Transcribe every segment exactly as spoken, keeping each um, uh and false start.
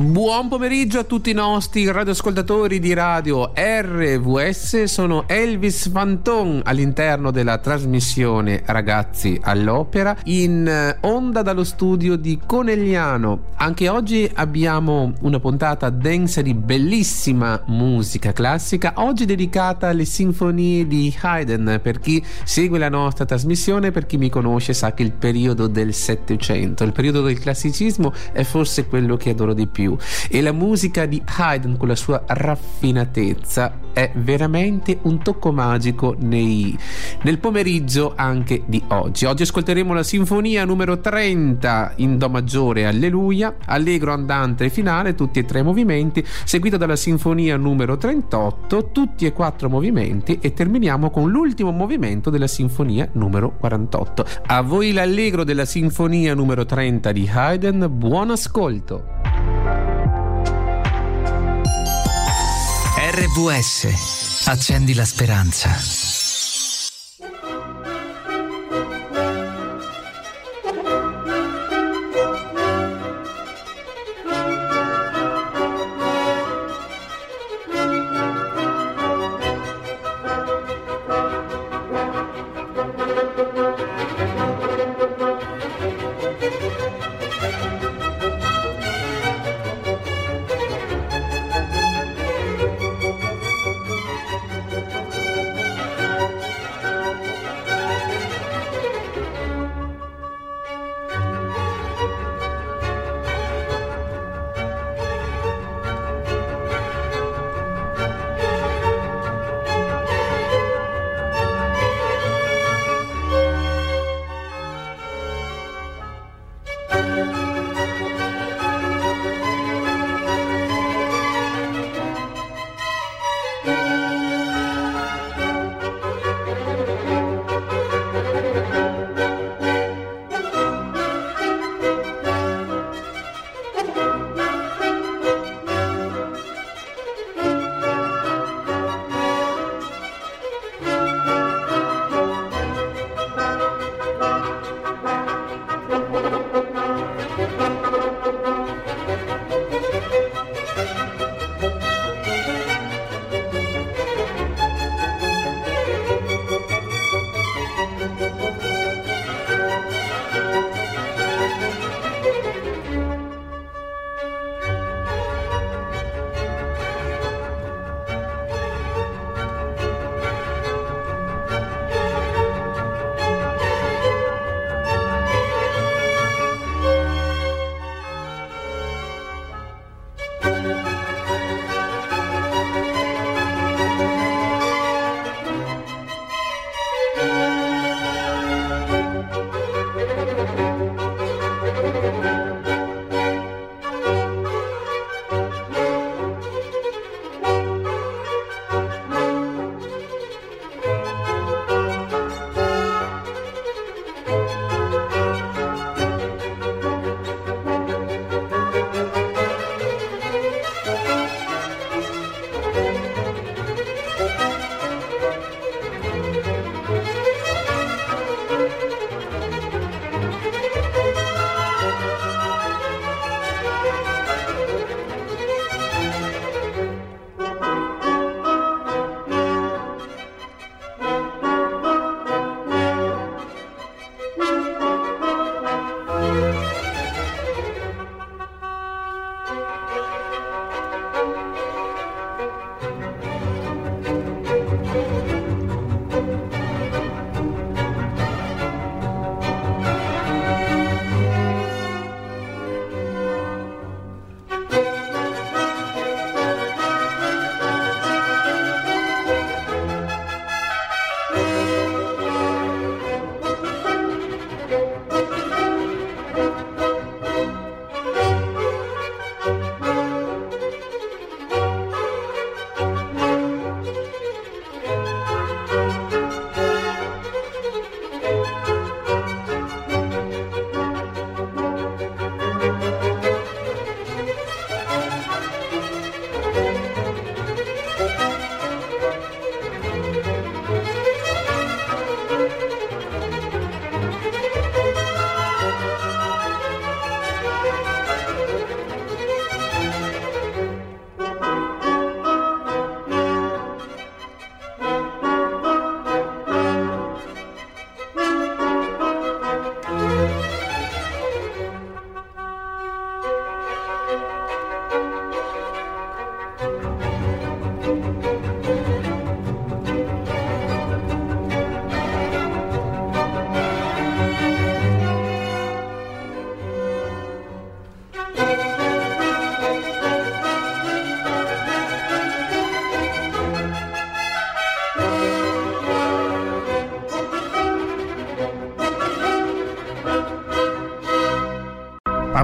Buon pomeriggio a tutti i nostri radioascoltatori di Radio R V S, sono Elvis Fanton all'interno della trasmissione Ragazzi all'Opera in onda dallo studio di Conegliano. Anche oggi abbiamo una puntata densa di bellissima musica classica, oggi dedicata alle sinfonie di Haydn. Per chi segue la nostra trasmissione, per chi mi conosce sa che il periodo del Settecento, il periodo del classicismo, è forse quello che adoro di più. E la musica di Haydn, con la sua raffinatezza, è veramente un tocco magico nei, nel pomeriggio anche di oggi. Oggi ascolteremo la sinfonia numero trenta in do maggiore, Alleluia, allegro andante e finale, tutti e tre i movimenti, seguito dalla sinfonia numero trentotto, tutti e quattro movimenti, e terminiamo con l'ultimo movimento della sinfonia numero quarantotto. A voi l'allegro della sinfonia numero trenta di Haydn, buon ascolto. R V S, accendi la speranza.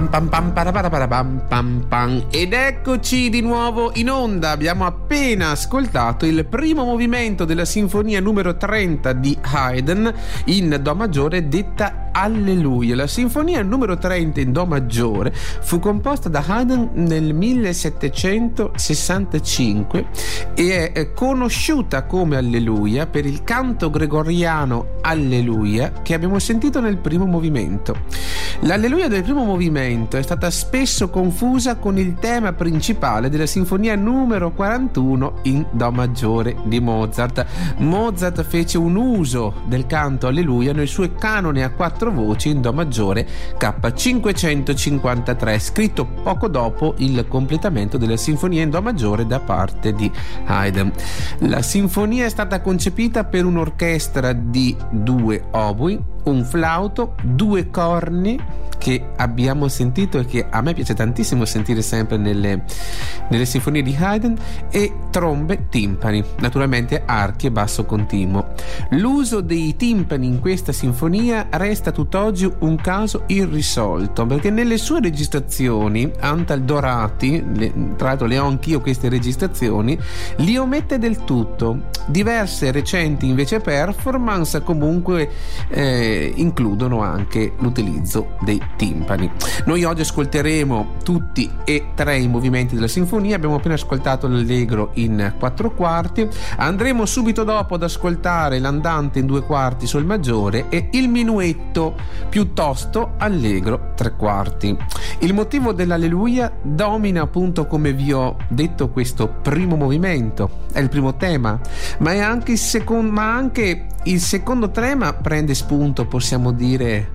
Pam pam pam pam pam pam. Ed eccoci di nuovo in onda. Abbiamo appena ascoltato il primo movimento della sinfonia numero trenta di Haydn in do maggiore, detta Alleluia. La sinfonia numero trenta in do maggiore fu composta da Haydn nel millesettecentosessantacinque e è conosciuta come Alleluia per il canto gregoriano Alleluia che abbiamo sentito nel primo movimento. L'Alleluia del primo movimento è stata spesso confusa con il tema principale della sinfonia numero quarantuno in do maggiore di Mozart. Mozart fece un uso del canto Alleluia nel suo canone a quattro voci in do maggiore K cinquecentocinquantatré, scritto poco dopo il completamento della sinfonia in do maggiore da parte di Haydn. La sinfonia è stata concepita per un'orchestra di due oboi, un flauto, due corni che abbiamo sentito e che a me piace tantissimo sentire sempre nelle, nelle sinfonie di Haydn, e trombe, timpani, naturalmente archi e basso continuo. L'uso dei timpani in questa sinfonia resta tutt'oggi un caso irrisolto, perché nelle sue registrazioni Antal Dorati, le, tra l'altro le ho anch'io queste registrazioni, li omette del tutto. Diverse recenti invece performance comunque eh, includono anche l'utilizzo dei timpani. Noi oggi ascolteremo tutti e tre i movimenti della sinfonia. Abbiamo appena ascoltato l'allegro in quattro quarti, andremo subito dopo ad ascoltare l'andante in due quarti sol maggiore e il minuetto piuttosto allegro tre quarti. Il motivo dell'alleluia domina, appunto, come vi ho detto, questo primo movimento, è il primo tema, ma è anche il secondo, ma anche il secondo tema prende spunto, possiamo dire,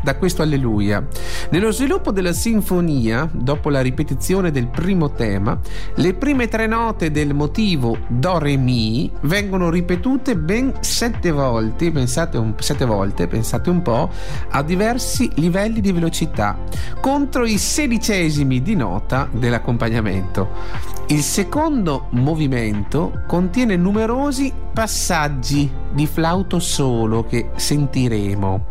da questo Alleluia. Nello sviluppo della sinfonia, dopo la ripetizione del primo tema, le prime tre note del motivo do re mi vengono ripetute ben sette volte, pensate un, sette volte, pensate un po', a diversi livelli di velocità, contro i sedicesimi di nota dell'accompagnamento. Il secondo movimento contiene numerosi passaggi di flauto solo che sentiremo.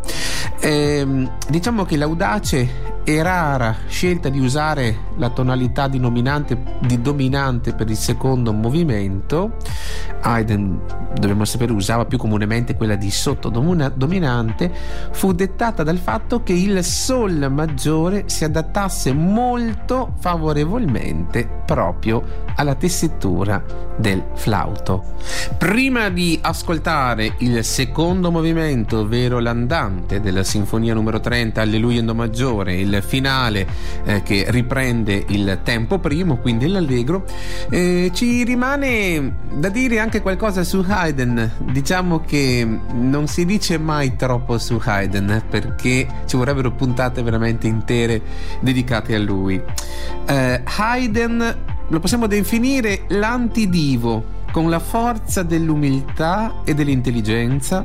Ehm, diciamo che l'audace e rara scelta di usare la tonalità di, di dominante per il secondo movimento, Haydn, dobbiamo sapere, usava più comunemente quella di sottodominante, fu dettata dal fatto che il sol maggiore si adattasse molto favorevolmente proprio alla tessitura del flauto. Prima di ascoltare il secondo movimento, ovvero l'andante della sinfonia numero trenta Alleluia in do maggiore, il finale eh, che riprende il tempo primo, quindi l'allegro, eh, ci rimane da dire anche qualcosa su Haydn. Diciamo che non si dice mai troppo su Haydn, perché ci vorrebbero puntate veramente intere dedicate a lui. eh, Haydn lo possiamo definire l'antidivo, con la forza dell'umiltà e dell'intelligenza,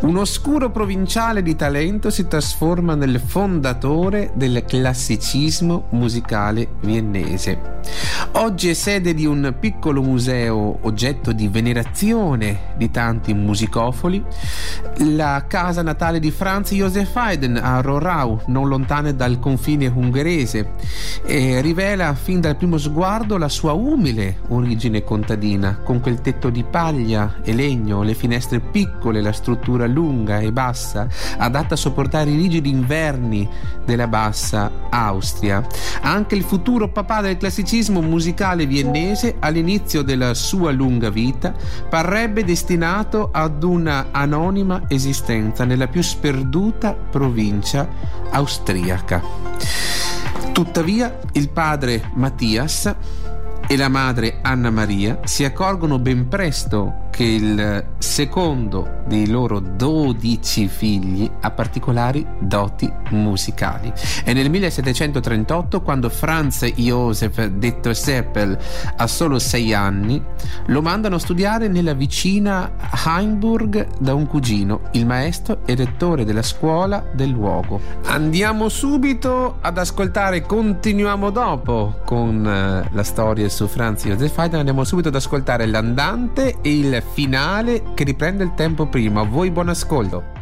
un oscuro provinciale di talento si trasforma nel fondatore del classicismo musicale viennese. Oggi è sede di un piccolo museo oggetto di venerazione di tanti musicofoli, la casa natale di Franz Joseph Haydn a Rohrau, non lontana dal confine ungherese, e rivela fin dal primo sguardo la sua umile origine contadina, con quel tetto di paglia e legno, le finestre piccole, la struttura lunga e bassa, adatta a sopportare i rigidi inverni della bassa Austria. Anche il futuro papà del classicismo musicale viennese, all'inizio della sua lunga vita, parrebbe destinato ad una anonima esistenza nella più sperduta provincia austriaca. Tuttavia, il padre Mattias e la madre Anna Maria si accorgono ben presto che il secondo dei loro dodici figli ha particolari doti musicali. È nel millesettecentotrentotto, quando Franz Joseph, detto Seppel, ha solo sei anni, lo mandano a studiare nella vicina Heimburg da un cugino, il maestro e rettore della scuola del luogo. Andiamo subito ad ascoltare, continuiamo dopo con la storia su Franz Joseph Haydn, andiamo subito ad ascoltare l'andante e il finale che riprende il tempo prima. A voi buon ascolto.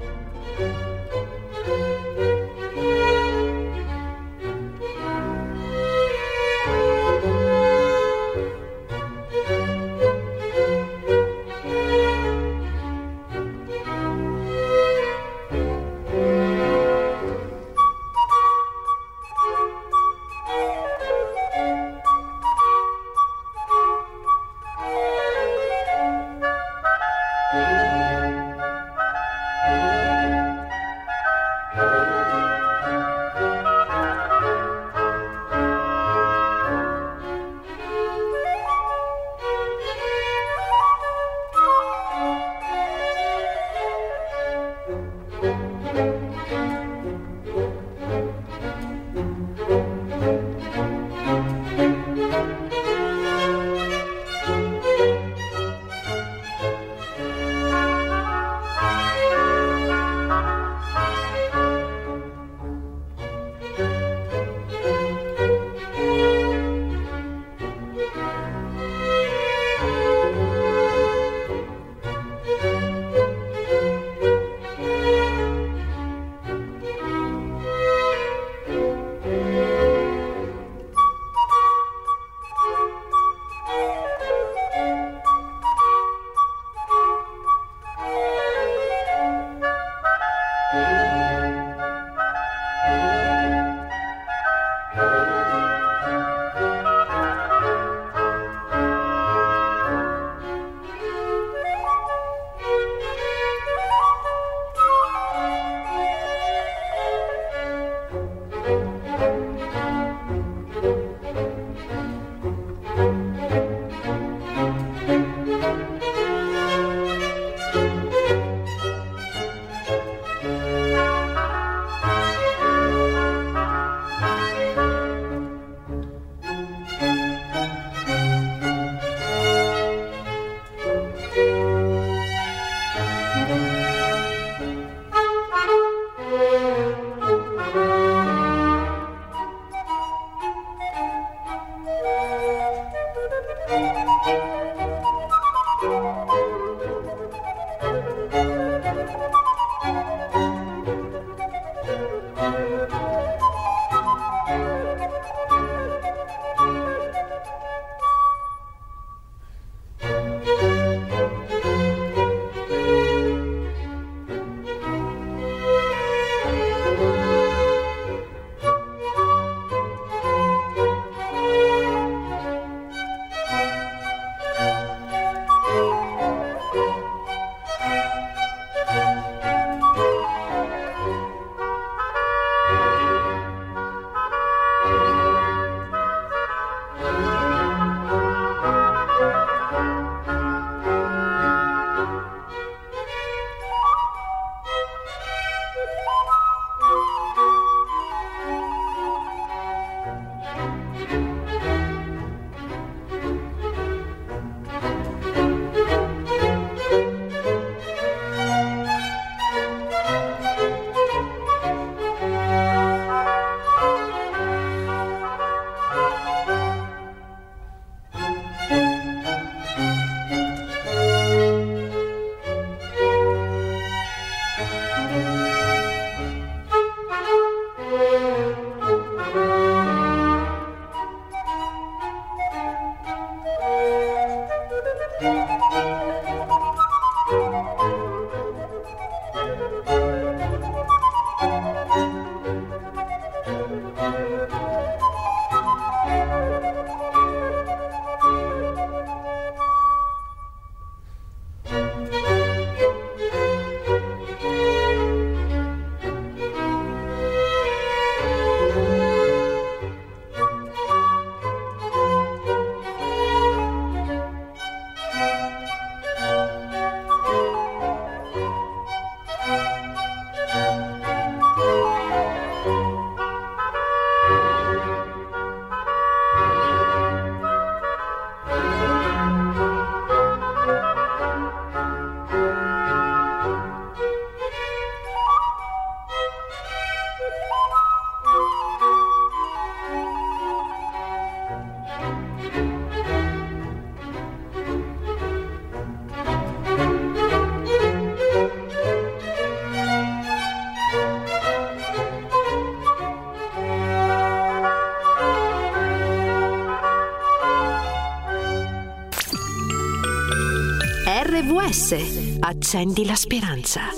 R V S, accendi la speranza.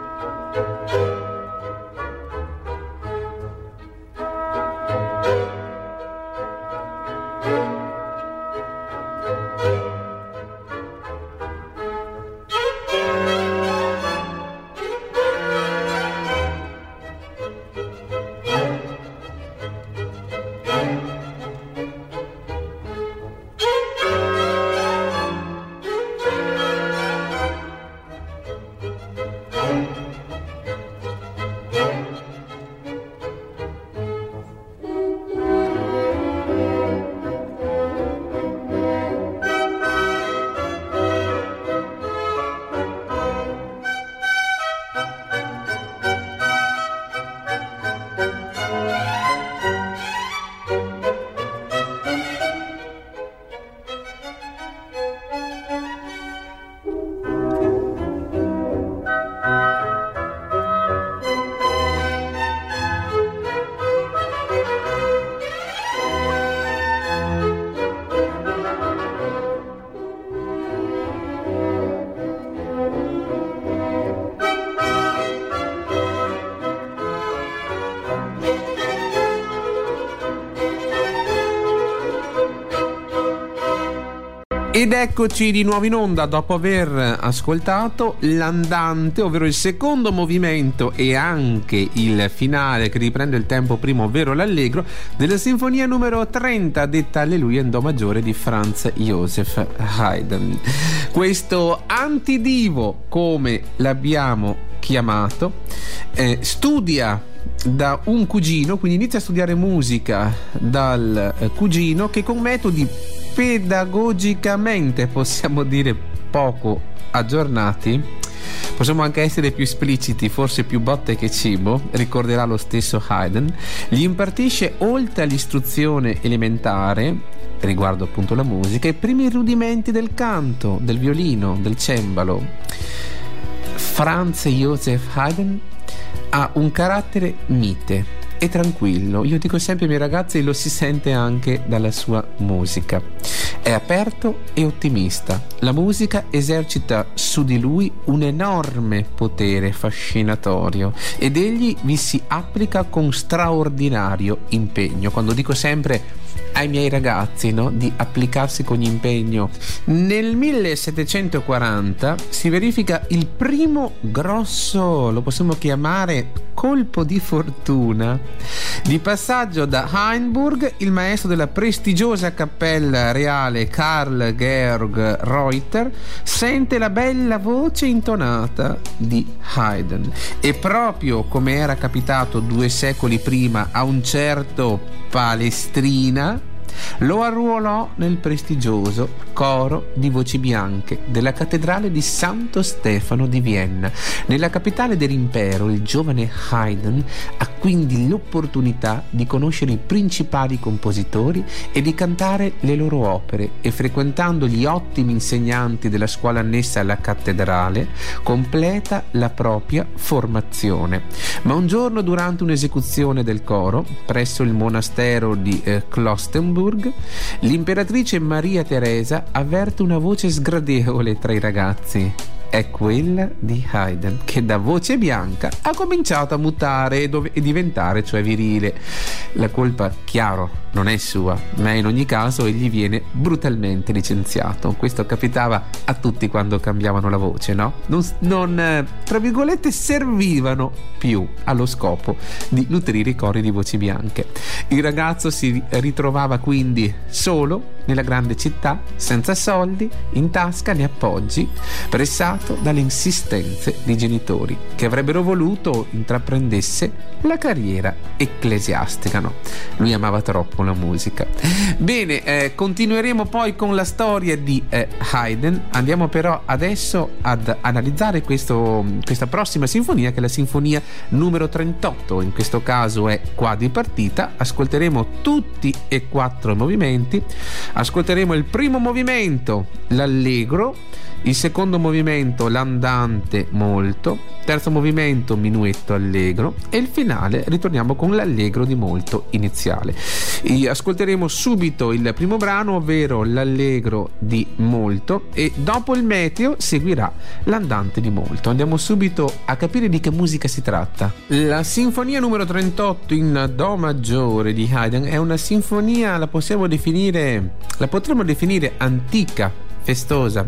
Thank you. Ed eccoci di nuovo in onda dopo aver ascoltato l'andante, ovvero il secondo movimento e anche il finale che riprende il tempo primo, ovvero l'allegro, della sinfonia numero trenta detta Alleluia in do maggiore di Franz Joseph Haydn. Questo antidivo, come l'abbiamo chiamato, eh, studia da un cugino, quindi inizia a studiare musica dal eh, cugino, che con metodi pedagogicamente, possiamo dire, poco aggiornati, possiamo anche essere più espliciti, forse più botte che cibo, ricorderà lo stesso Haydn, gli impartisce, oltre all'istruzione elementare riguardo appunto la musica, i primi rudimenti del canto, del violino, del cembalo. Franz Joseph Haydn ha un carattere mite e tranquillo, io dico sempre ai miei ragazzi, lo si sente anche dalla sua musica, è aperto e ottimista, la musica esercita su di lui un enorme potere fascinatorio ed egli vi si applica con straordinario impegno. Quando dico sempre ai miei ragazzi, no, di applicarsi con impegno, nel millesettecentoquaranta si verifica il primo grosso, lo possiamo chiamare colpo di fortuna, di passaggio da Heimburg, il maestro della prestigiosa cappella reale Carl Georg Reuter sente la bella voce intonata di Haydn e, proprio come era capitato due secoli prima a un certo Palestrina, lo arruolò nel prestigioso coro di voci bianche della cattedrale di Santo Stefano di Vienna. Nella capitale dell'impero il giovane Haydn ha quindi l'opportunità di conoscere i principali compositori e di cantare le loro opere, e frequentando gli ottimi insegnanti della scuola annessa alla cattedrale completa la propria formazione. Ma un giorno, durante un'esecuzione del coro presso il monastero di eh, Klostenburg, l'imperatrice Maria Teresa avverte una voce sgradevole tra i ragazzi. È quella di Haydn, che da voce bianca ha cominciato a mutare e, dove- e diventare, cioè, virile. La colpa, chiaro, non è sua, ma in ogni caso egli viene brutalmente licenziato. Questo capitava a tutti quando cambiavano la voce, no? Non, non tra virgolette, servivano più allo scopo di nutrire i cori di voci bianche. Il ragazzo si ritrovava quindi solo nella grande città, senza soldi in tasca né appoggi, pressato dalle insistenze dei genitori, che avrebbero voluto intraprendesse la carriera ecclesiastica, no? Lui amava troppo la musica. Bene, eh, continueremo poi con la storia di eh, Haydn. Andiamo però adesso ad analizzare questo, questa prossima sinfonia, che è la sinfonia numero trentotto, in questo caso è quadripartita. Ascolteremo tutti e quattro i movimenti. Ascolteremo il primo movimento, l'allegro, il secondo movimento l'andante molto, terzo movimento minuetto allegro e il finale ritorniamo con l'allegro di molto iniziale. E ascolteremo subito il primo brano, ovvero l'allegro di molto, e dopo il meteo seguirà l'andante di molto. Andiamo subito a capire di che musica si tratta. La sinfonia numero trentotto in do maggiore di Haydn è una sinfonia, la possiamo definire, la potremmo definire antica, festosa.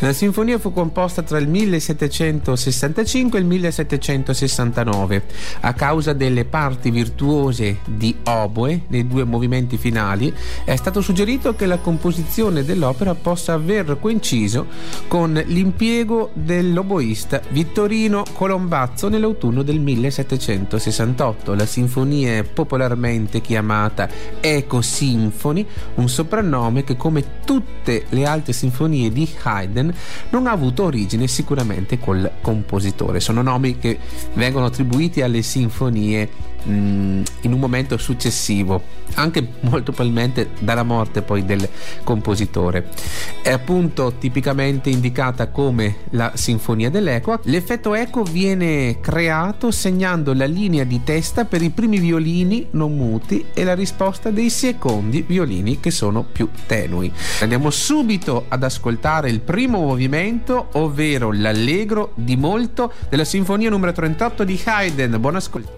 La sinfonia fu composta tra il millesettecentosessantacinque e il millesettecentosessantanove a causa delle parti virtuose di oboe nei due movimenti finali. È stato suggerito che la composizione dell'opera possa aver coinciso con l'impiego dell'oboista Vittorino Colombazzo nell'autunno del millesettecentosessantotto. La sinfonia è popolarmente chiamata Eco Symphony, un soprannome che, come tutte le altre sinfonie di Haydn, non ha avuto origine sicuramente col compositore. Sono nomi che vengono attribuiti alle sinfonie mh, in un momento successivo, anche molto probabilmente dalla morte poi del compositore. È appunto tipicamente indicata come la sinfonia dell'eco. L'effetto eco viene creato segnando la linea di testa per i primi violini non muti e la risposta dei secondi violini, che sono più tenui. Andiamo subito ad ascoltare il primo movimento, ovvero l'allegro di molto della sinfonia numero trentotto di Haydn. Buon ascolto.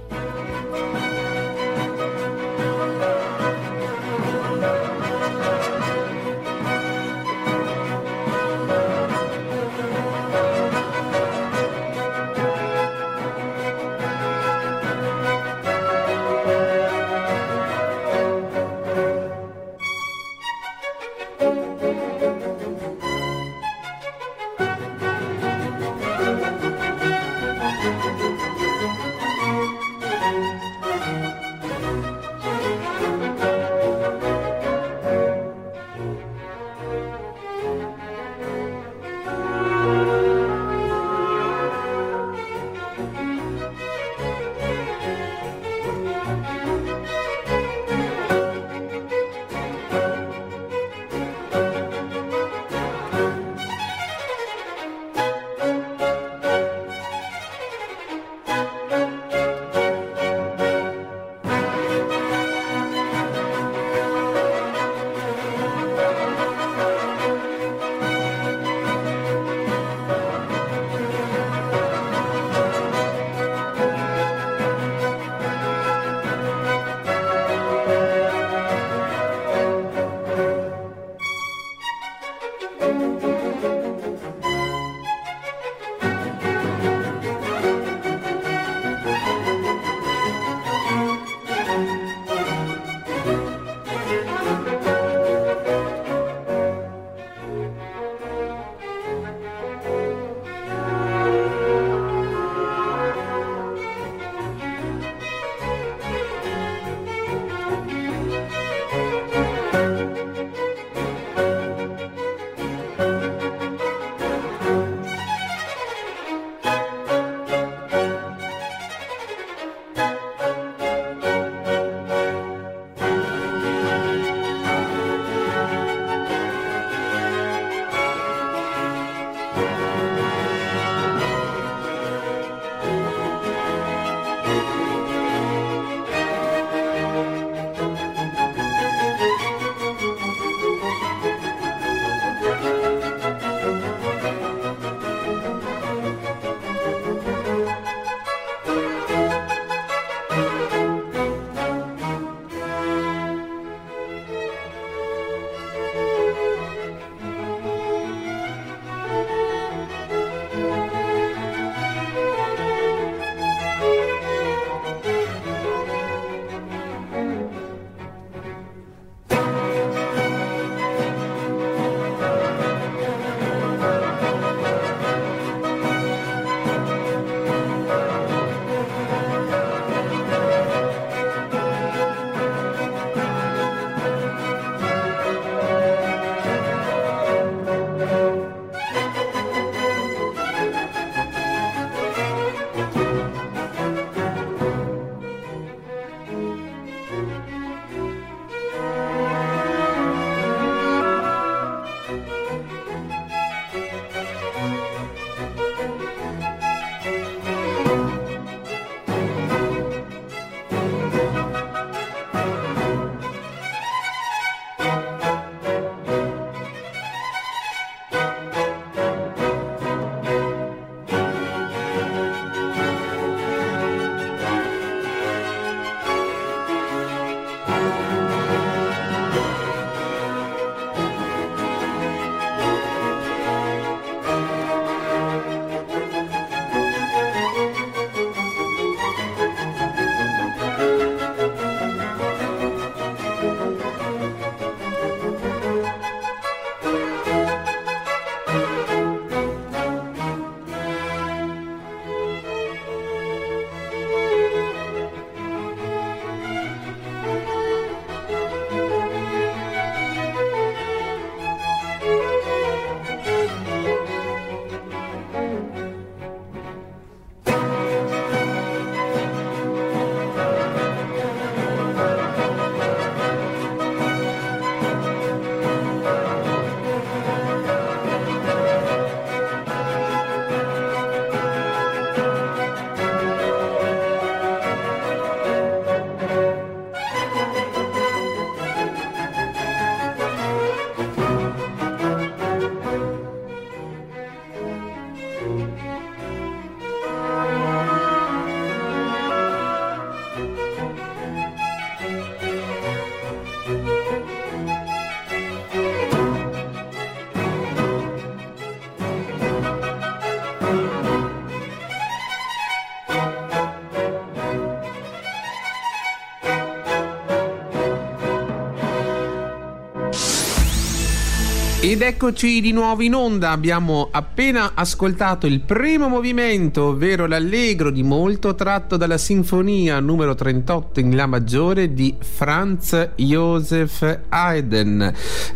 Ed eccoci di nuovo in onda. Abbiamo appena ascoltato il primo movimento, ovvero l'allegro di molto tratto dalla sinfonia numero trentotto in la maggiore di Franz Joseph Haydn.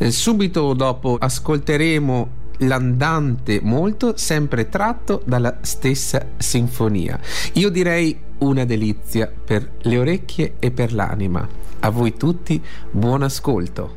Subito dopo ascolteremo l'andante molto, sempre tratto dalla stessa sinfonia. Io direi una delizia per le orecchie e per l'anima. A voi tutti buon ascolto.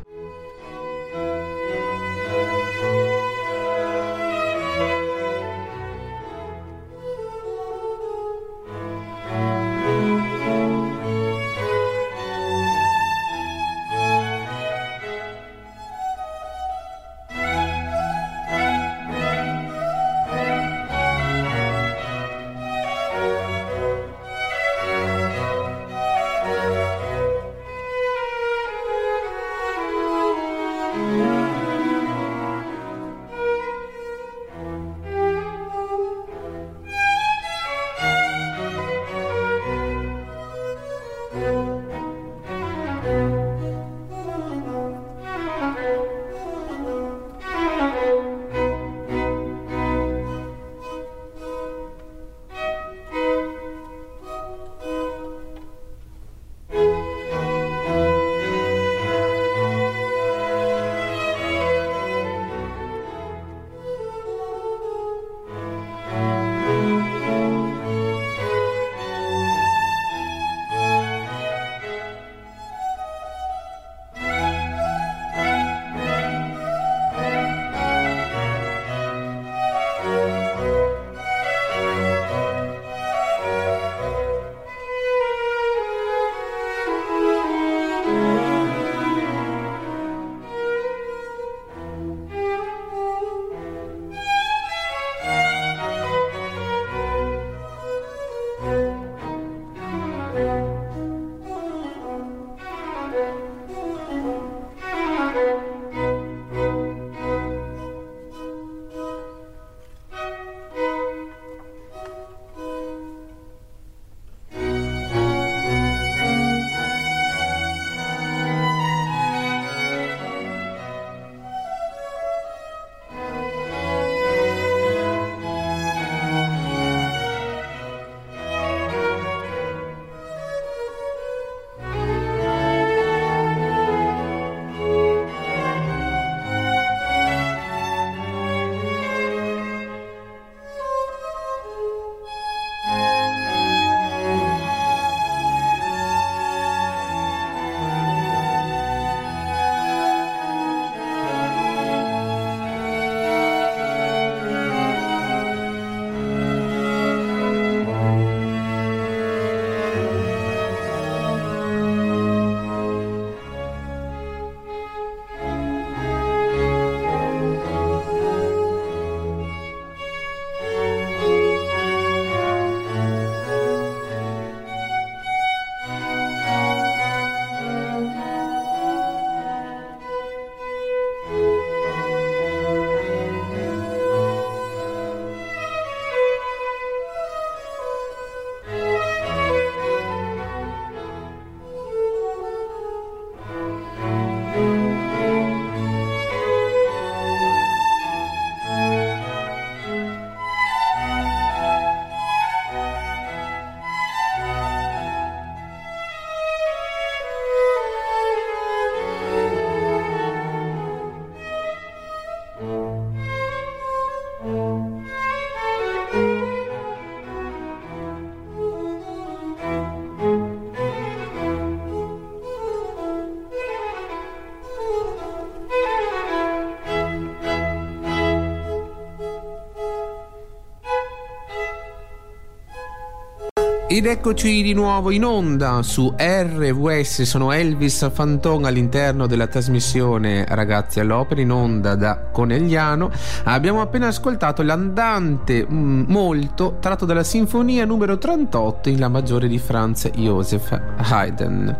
Ed eccoci di nuovo in onda su R V S, sono Elvis Fanton all'interno della trasmissione Ragazzi all'Opera in onda da Conegliano. Abbiamo appena ascoltato l'andante molto tratto dalla sinfonia numero trentotto in la maggiore di Franz Joseph Haydn.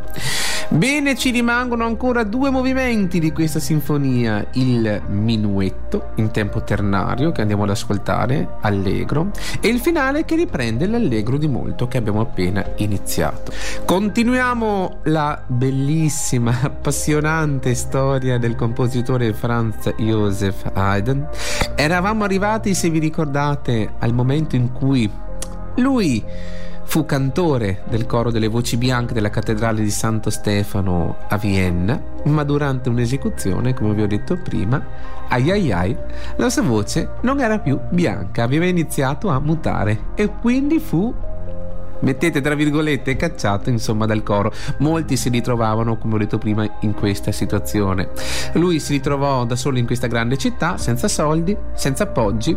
Bene, ci rimangono ancora due movimenti di questa sinfonia, il minuetto in tempo ternario che andiamo ad ascoltare, allegro, e il finale che riprende l'allegro di molto che abbiamo appena iniziato. Continuiamo la bellissima, appassionante storia del compositore Franz Joseph Haydn. Eravamo arrivati, se vi ricordate, al momento in cui lui fu cantore del coro delle voci bianche della cattedrale di Santo Stefano a Vienna, ma durante un'esecuzione, come vi ho detto prima, ai ai ai, la sua voce non era più bianca, aveva iniziato a mutare e quindi fu, mettete tra virgolette, cacciato insomma dal coro. Molti si ritrovavano, come ho detto prima, in questa situazione. Lui si ritrovò da solo in questa grande città, senza soldi, senza appoggi,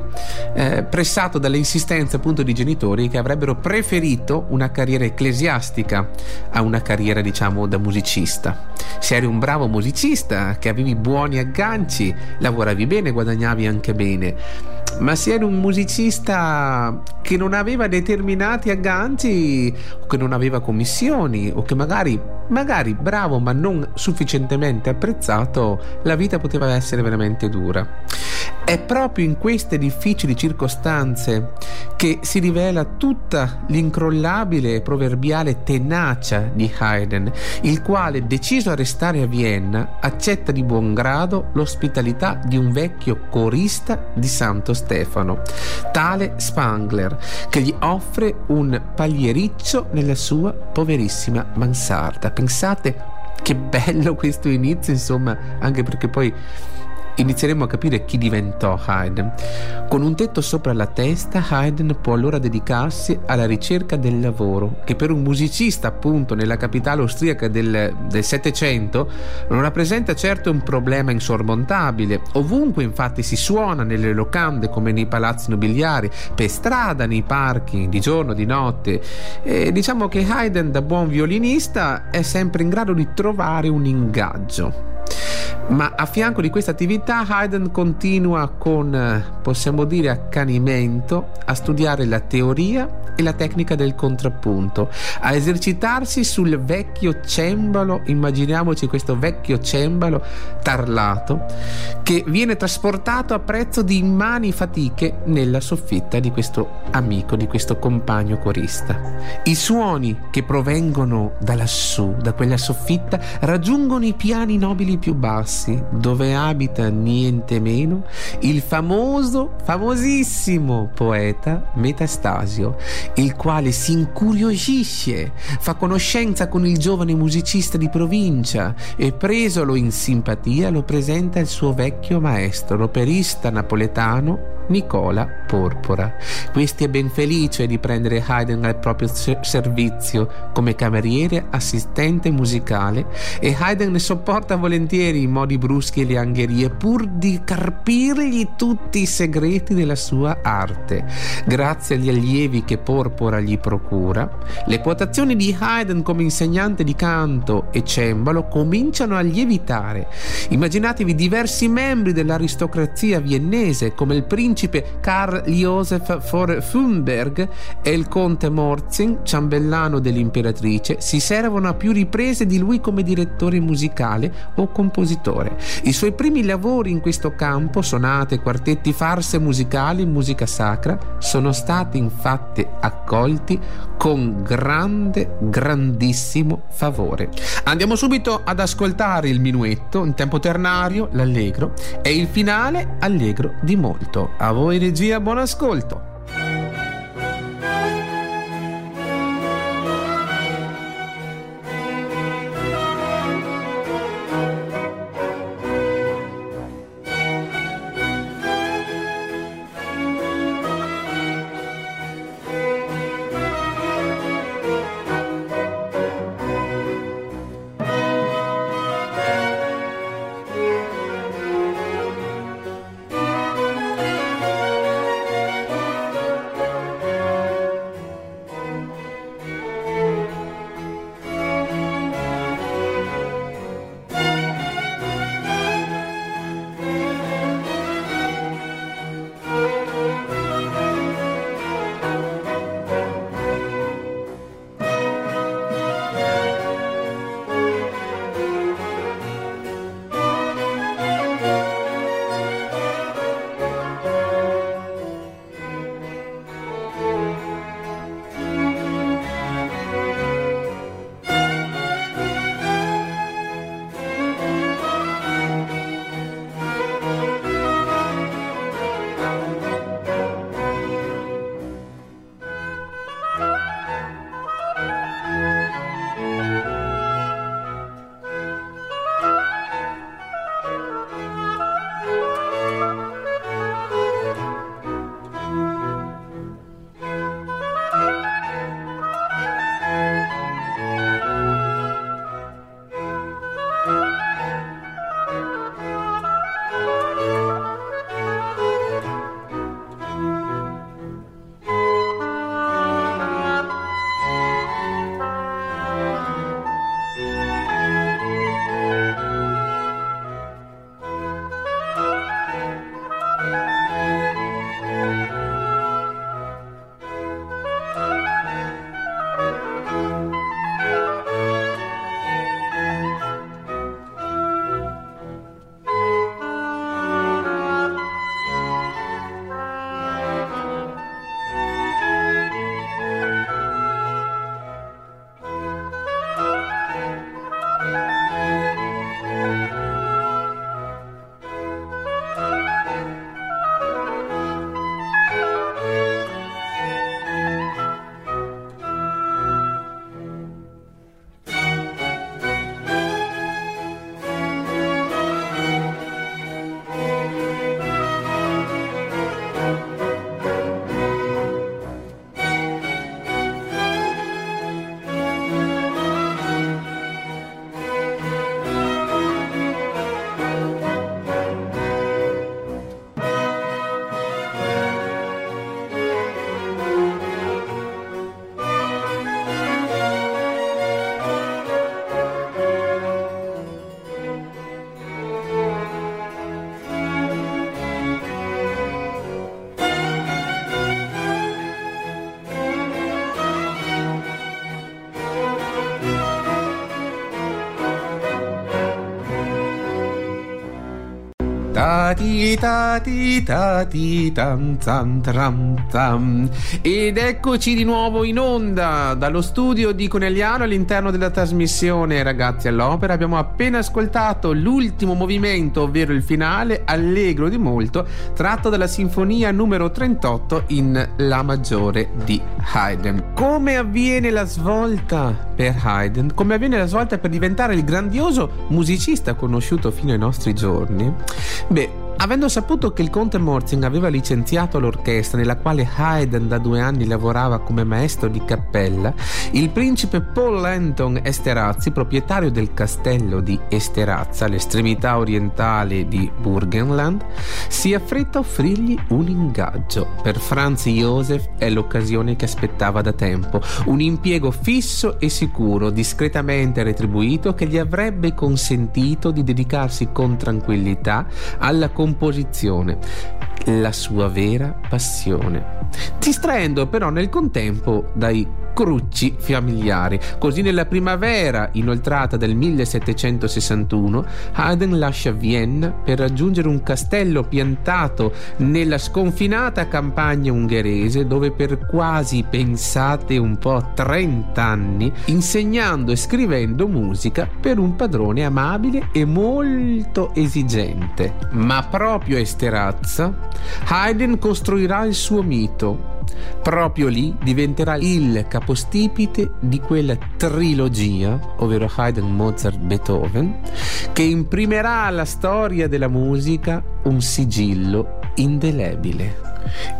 eh, pressato dalle insistenze appunto di genitori che avrebbero preferito una carriera ecclesiastica a una carriera, diciamo, da musicista. Se eri un bravo musicista, che avevi buoni agganci, lavoravi bene, guadagnavi anche bene, ma se eri un musicista che non aveva determinati agganci, o che non aveva commissioni, o che magari, magari bravo ma non sufficientemente apprezzato, la vita poteva essere veramente dura. È proprio in queste difficili circostanze che si rivela tutta l'incrollabile e proverbiale tenacia di Haydn, il quale, deciso a restare a Vienna, accetta di buon grado l'ospitalità di un vecchio corista di Santo Stefano, tale Spangler, che gli offre un pagliaccio nella sua poverissima mansarda. Pensate che bello questo inizio, insomma, anche perché poi inizieremo a capire chi diventò Haydn. Con un tetto sopra la testa, Haydn può allora dedicarsi alla ricerca del lavoro, che per un musicista appunto nella capitale austriaca del Settecento non rappresenta certo un problema insormontabile. Ovunque infatti si suona, nelle locande come nei palazzi nobiliari, per strada, nei parchi, di giorno, di notte, e diciamo che Haydn, da buon violinista, è sempre in grado di trovare un ingaggio. Ma a fianco di questa attività Haydn continua con, possiamo dire, accanimento a studiare la teoria e la tecnica del contrappunto, a esercitarsi sul vecchio cembalo. Immaginiamoci questo vecchio cembalo tarlato che viene trasportato a prezzo di immani fatiche nella soffitta di questo amico, di questo compagno corista. I suoni che provengono da lassù, da quella soffitta, raggiungono i piani nobili più bassi, dove abita niente meno il famoso, famosissimo poeta Metastasio, il quale si incuriosisce, fa conoscenza con il giovane musicista di provincia e, presolo in simpatia, lo presenta al suo vecchio maestro, l'operista napoletano Nicola Porpora. Questi è ben felice di prendere Haydn al proprio servizio come cameriere assistente musicale, e Haydn ne sopporta volentieri i modi bruschi e le angherie pur di carpirgli tutti i segreti della sua arte. Grazie agli allievi che Porpora gli procura, le quotazioni di Haydn come insegnante di canto e cembalo cominciano a lievitare. Immaginatevi diversi membri dell'aristocrazia viennese come il principe Carl Joseph von Thunberg e il conte Morzin, ciambellano dell'imperatrice, si servono a più riprese di lui come direttore musicale o compositore. I suoi primi lavori in questo campo, sonate, quartetti, farse musicali, musica sacra, sono stati infatti accolti con grande, grandissimo favore. Andiamo subito ad ascoltare il minuetto in tempo ternario, l'allegro e il finale, allegro di molto. A voi regia, buon ascolto. Tati tati tati tam tam tam tam. Ed eccoci di nuovo in onda dallo studio di Conegliano all'interno della trasmissione Ragazzi all'Opera. Abbiamo appena ascoltato l'ultimo movimento, ovvero il finale allegro di molto, tratto dalla sinfonia numero trentotto in La maggiore di Haydn. Come avviene la svolta per Haydn? Come avviene la svolta per diventare il grandioso musicista conosciuto fino ai nostri giorni? Beh, avendo saputo che il conte Morzin aveva licenziato l'orchestra nella quale Haydn da due anni lavorava come maestro di cappella, il principe Paul Anton Esterházy, proprietario del castello di Eszterháza, all'estremità orientale di Burgenland, si affretta a offrirgli un ingaggio. Per Franz Joseph è l'occasione che aspettava da tempo, un impiego fisso e sicuro, discretamente retribuito, che gli avrebbe consentito di dedicarsi con tranquillità alla composizione composizione, la sua vera passione, distraendo però nel contempo dai crucci familiari. Così nella primavera inoltrata del millesettecentosessantuno Haydn lascia Vienna per raggiungere un castello piantato nella sconfinata campagna ungherese, dove per quasi, pensate un po', trent'anni, insegnando e scrivendo musica per un padrone amabile e molto esigente. Ma proprio a Eszterháza Haydn costruirà il suo mito. Proprio lì diventerà il capostipite di quella trilogia, ovvero Haydn, Mozart, Beethoven, che imprimerà alla storia della musica un sigillo indelebile.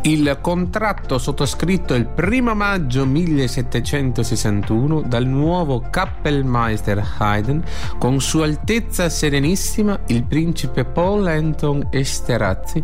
Il contratto sottoscritto il primo maggio millesettecentosessantuno dal nuovo Kappellmeister Haydn con Sua Altezza Serenissima il principe Paul Anton Esterházy,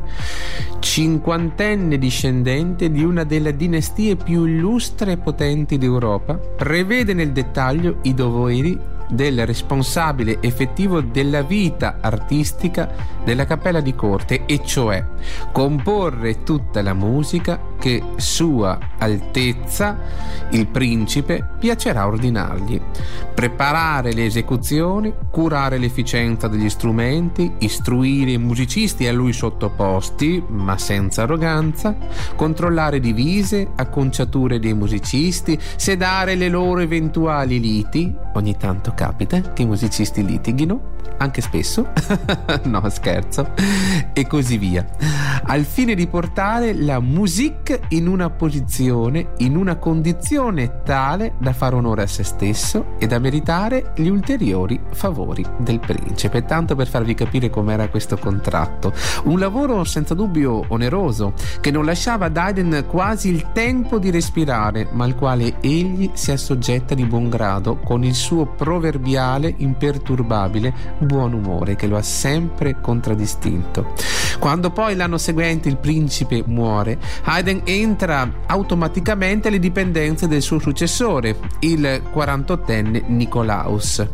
cinquantenne discendente di una delle dinastie più illustri e potenti d'Europa, prevede nel dettaglio i doveri del responsabile effettivo della vita artistica della cappella di corte, e cioè comporre tutta la musica che Sua Altezza il principe piacerà ordinargli, preparare le esecuzioni, curare l'efficienza degli strumenti, istruire i musicisti a lui sottoposti ma senza arroganza, controllare divise, acconciature dei musicisti, sedare le loro eventuali liti. Ogni tanto capita che i musicisti litighino, anche spesso no scherzo, e così via, al fine di portare la musique in una posizione, in una condizione tale da far onore a se stesso e da meritare gli ulteriori favori del principe. Tanto per farvi capire com'era questo contratto, un lavoro senza dubbio oneroso che non lasciava ad Haydn quasi il tempo di respirare, ma al quale egli si assoggetta di buon grado con il suo proverbiale imperturbabile buon umore che lo ha sempre contraddistinto. Quando poi l'anno seguente il principe muore, Haydn entra automaticamente alle dipendenze del suo successore, il quarantottenne Nikolaus.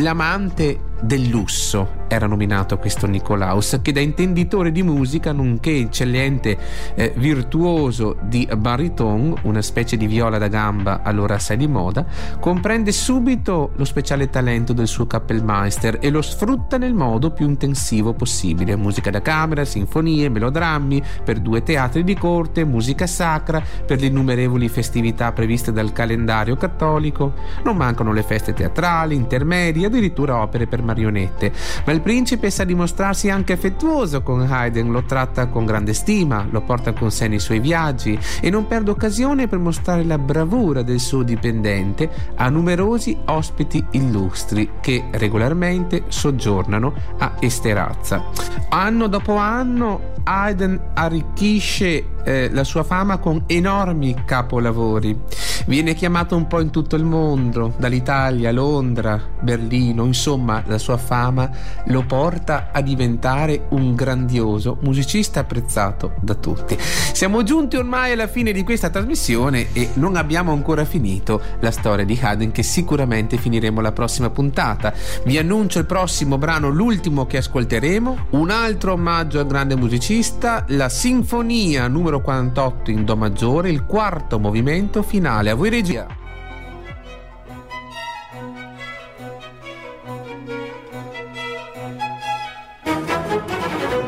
L'amante del lusso era nominato questo Nikolaus, che da intenditore di musica nonché eccellente eh, virtuoso di bariton, una specie di viola da gamba allora assai di moda, comprende subito lo speciale talento del suo Kappellmeister e lo sfrutta nel modo più intensivo possibile: musica da camera, sinfonie, melodrammi per due teatri di corte, musica sacra per le innumerevoli festività previste dal calendario cattolico. Non mancano le feste teatrali, intermedie, addirittura opere per marionette. Ma il principe sa dimostrarsi anche affettuoso con Haydn, lo tratta con grande stima, lo porta con sé nei suoi viaggi e non perde occasione per mostrare la bravura del suo dipendente a numerosi ospiti illustri che regolarmente soggiornano a Eszterháza. Anno dopo anno Haydn arricchisce eh, la sua fama con enormi capolavori. Viene chiamato un po' in tutto il mondo, dall'Italia, Londra, Berlino. Insomma, la sua fama lo porta a diventare un grandioso musicista apprezzato da tutti. Siamo giunti ormai alla fine di questa trasmissione e non abbiamo ancora finito la storia di Haydn, che sicuramente finiremo la prossima puntata. Vi annuncio il prossimo brano, l'ultimo che ascolteremo, un altro omaggio al grande musicista, la sinfonia numero quarantotto in do maggiore, il quarto movimento finale. A voi regia. Thank you.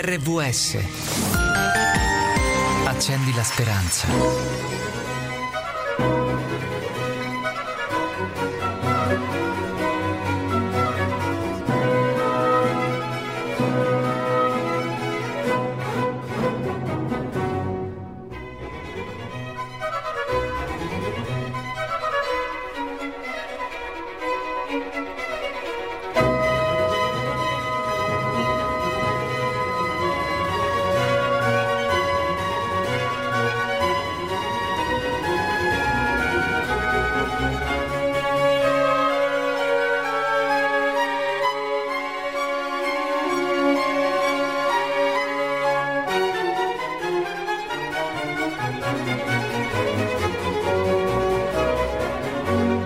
R V S. Accendi la speranza. Thank you.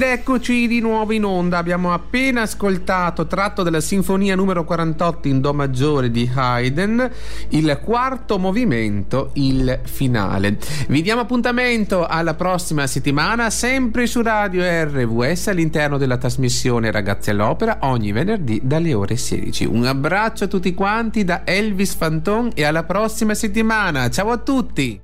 Ed eccoci di nuovo in onda. Abbiamo appena ascoltato, tratto dalla sinfonia numero quarantotto in do maggiore di Haydn, il quarto movimento, il finale. Vi diamo appuntamento alla prossima settimana, sempre su Radio R V S, all'interno della trasmissione Ragazzi all'Opera, ogni venerdì dalle ore sedici. Un abbraccio a tutti quanti da Elvis Fanton e alla prossima settimana. Ciao a tutti!